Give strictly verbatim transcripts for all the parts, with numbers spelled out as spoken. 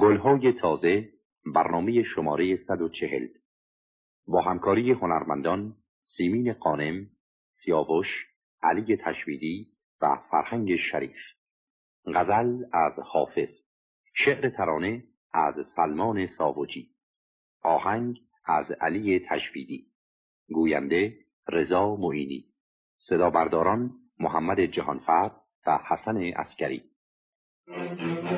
گلهای تازه، برنامه شماره صد و چهل با همکاری هنرمندان سیمین غانم، سیاوش، علی تجویدی و فرهنگ شریف. غزل از حافظ، شعر ترانه از سلمان ساوجی، آهنگ از علی تجویدی، گوینده رضا معینی، صدا برداران محمد جهانفر و حسن عسکری. Thank you.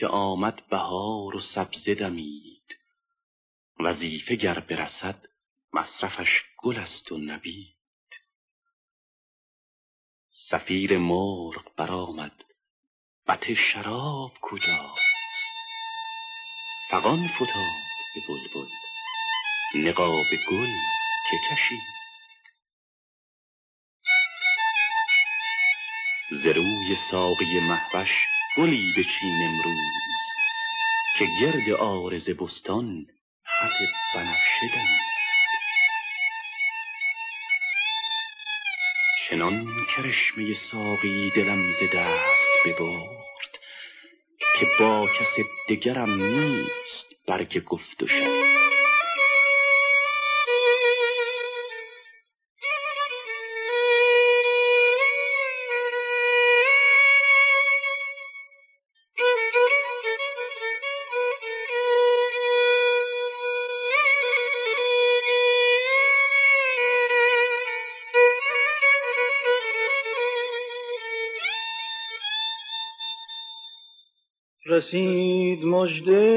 که آمد بهار و سبزه دمید، وظیفه گر برسد مصرفش گل است و نبید. سفیر مرغ برآمد، بط شراب کجاست؟ فغان فتاد به بلبل، نقاب گل که کشید. ز روی ساقی مهوش گلی بچین امروز، که گرد عارض بستان خط بنفشه دمید. چنان کرشمه ساقی دلم ز دست ببرد، که با کس دگرم نیست برگ گفت و شنید. رسید مژده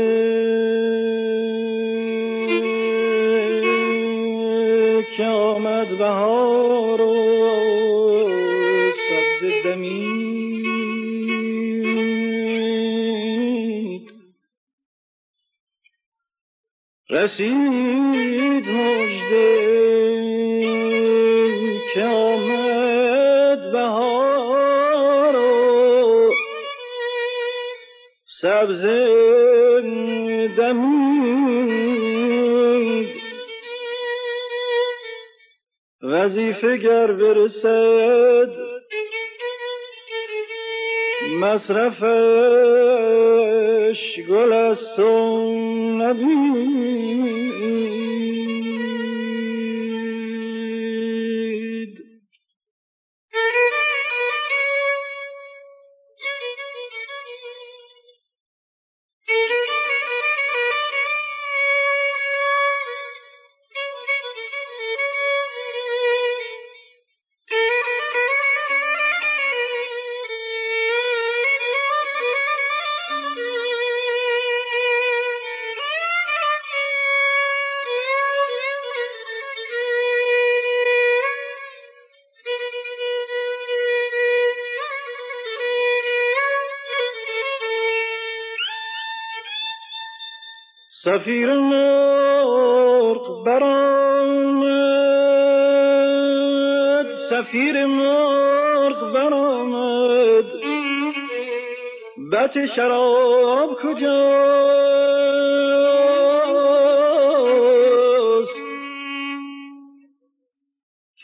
که آمد بهار و سبز دمید. رسید مژده که آمد بهار سبز دمید. وظیفه گر برسد مصرفش گل است و نبید. سفیر مرغ برآمد، سفیر مرغ برآمد، بط شراب کجاست؟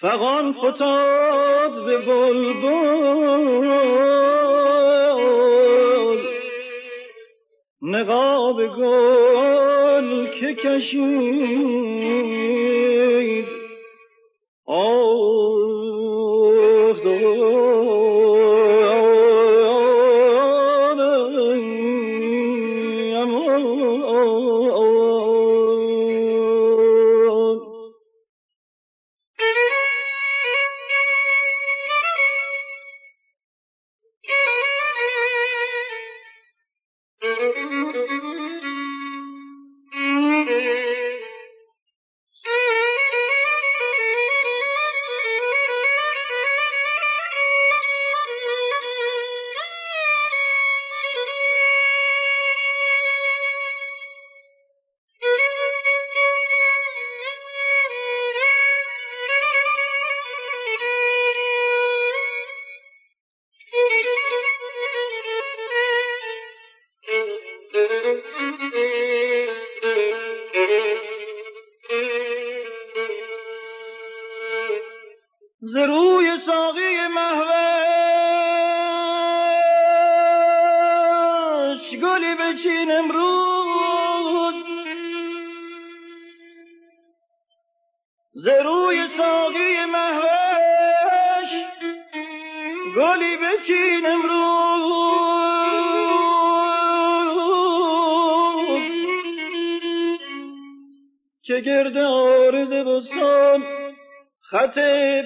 فغان فتاد به بلبل، نقاب گل که کشید. آه دانم آن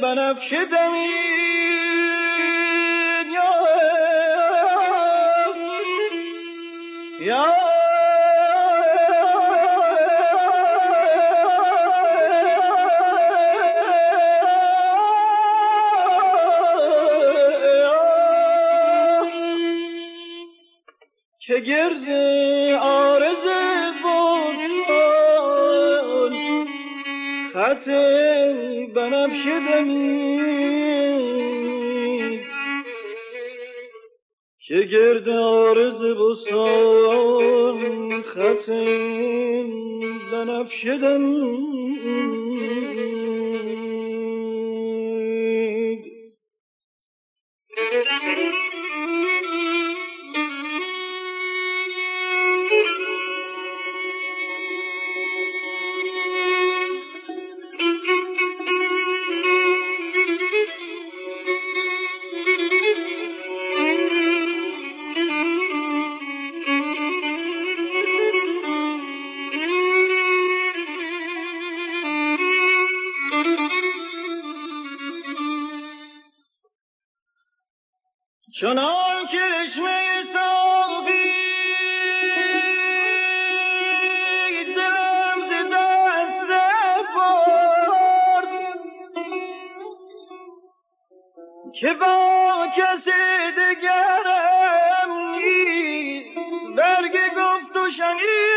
بنفشه دمید. یا یا گرد عارض بازان خط بنفشه دمید که گرد عارض بازان خط بنفشه دمید. چنان کرشمه ساقی دلم ز دست برد که با کسی دگرم نیست برگ گفت و شنید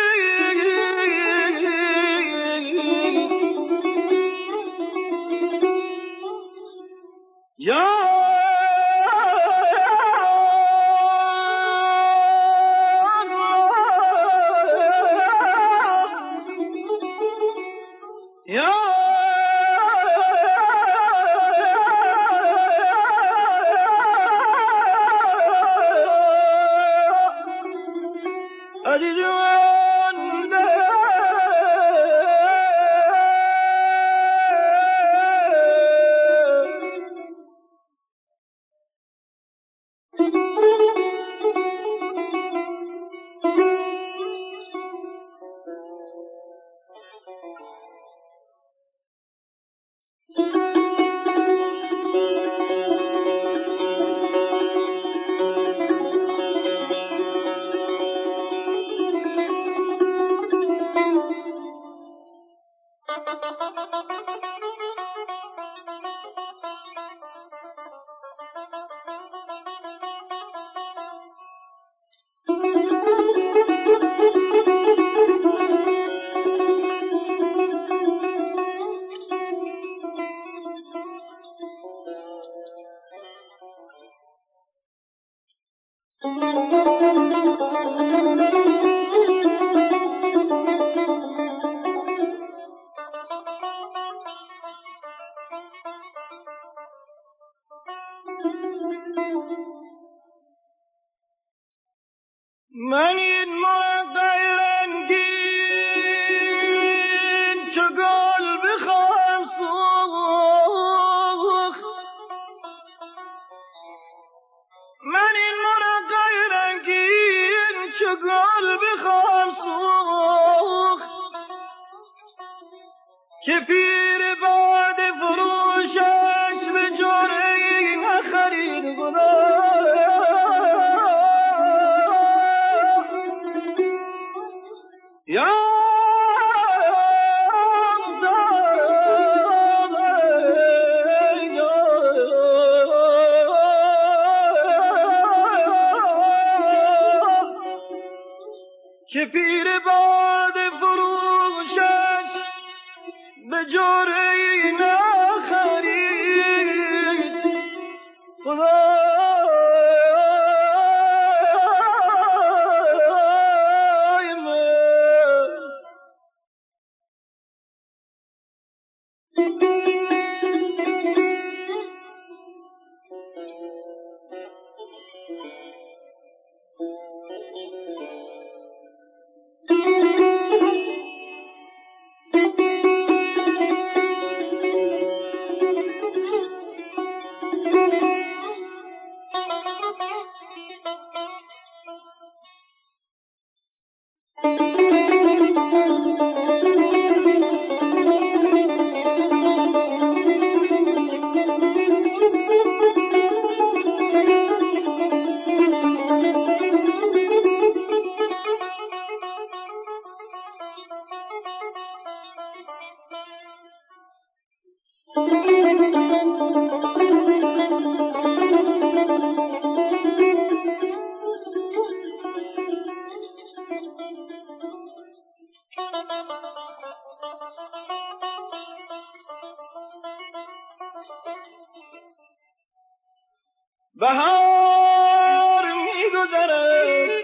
بهار می گذرد،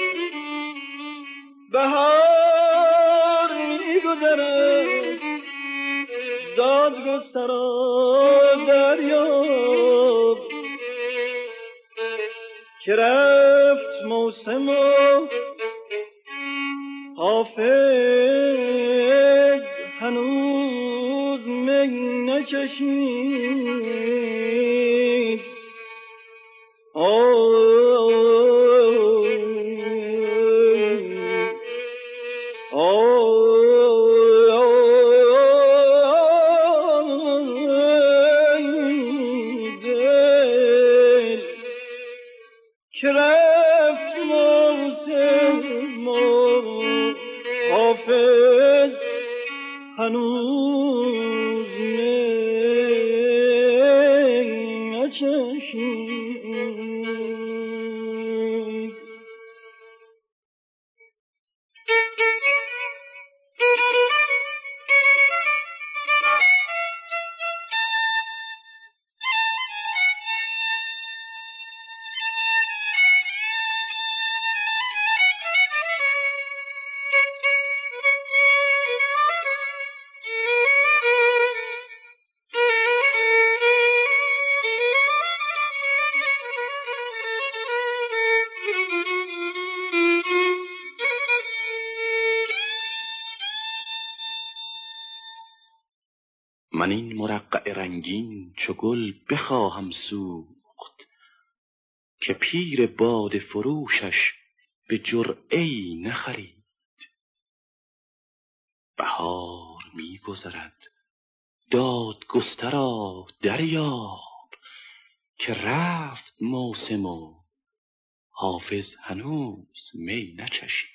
بهار می گذرد، دادگستران دریاب که رفت موسم حافظ هنوز می نچشید. من این مرقع رنگین چو گل بخواهم سوخت که پیر باد فروشش به جرعه نخرید. بهار می گذرد دادگسترا دریاب که رفت موسم و حافظ هنوز می نچشید.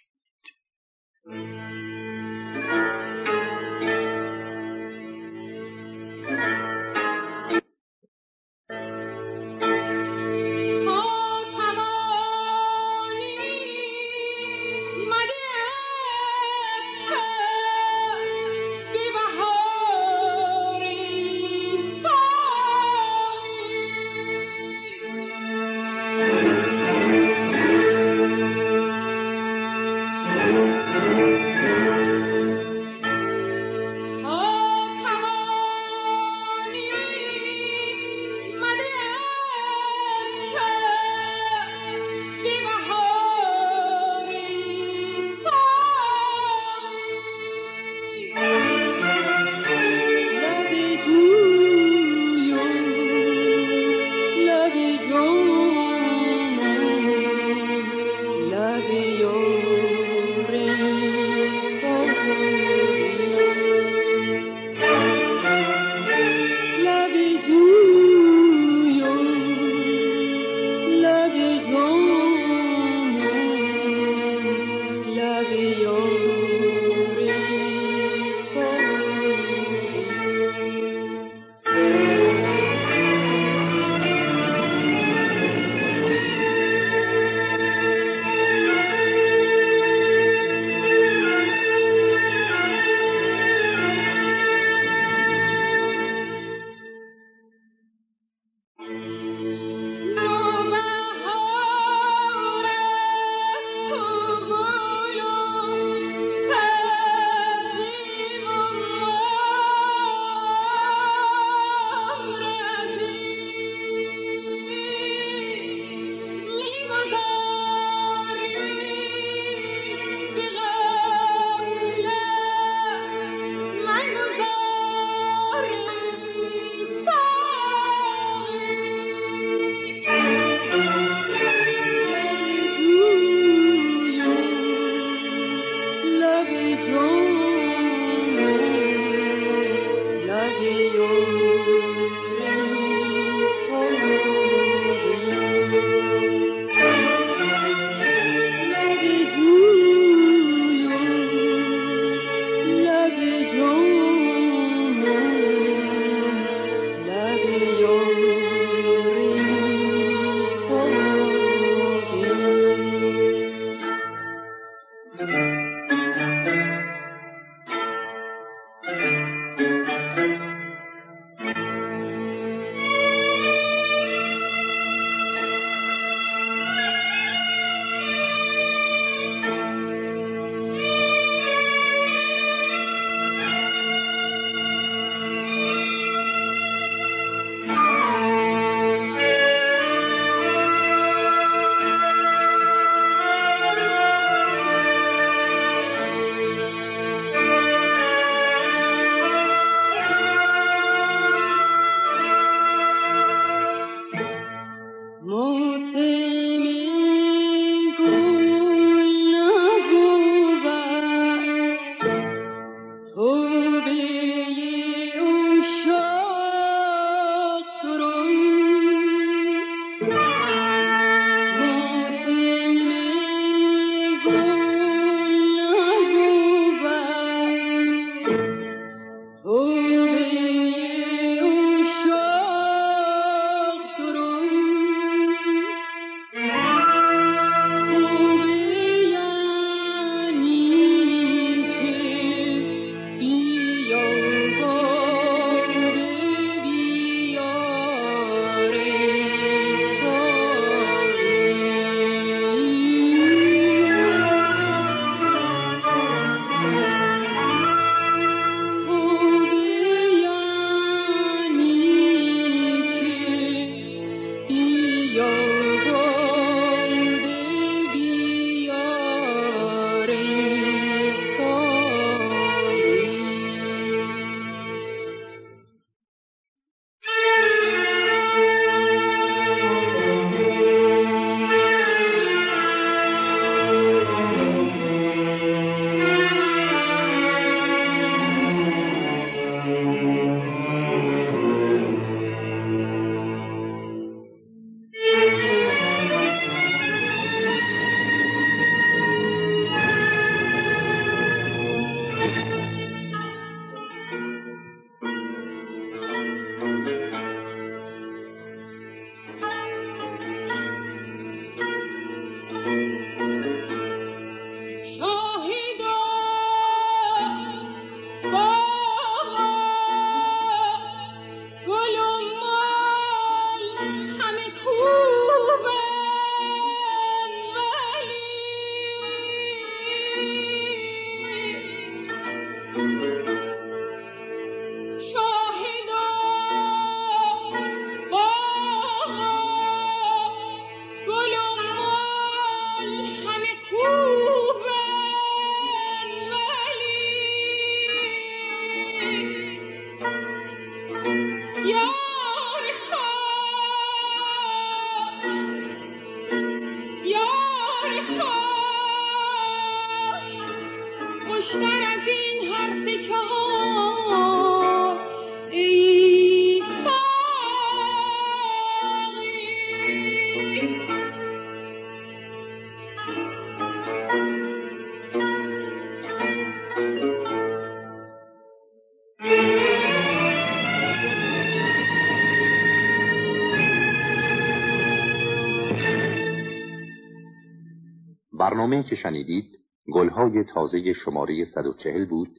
برنامه که شنیدید گلهای تازه شماره صد و چهل بود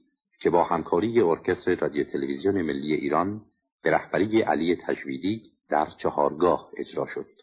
که با همکاری ارکستر رادیو تلویزیون ملی ایران به رهبری علی تجویدی در چهارگاه اجرا شد.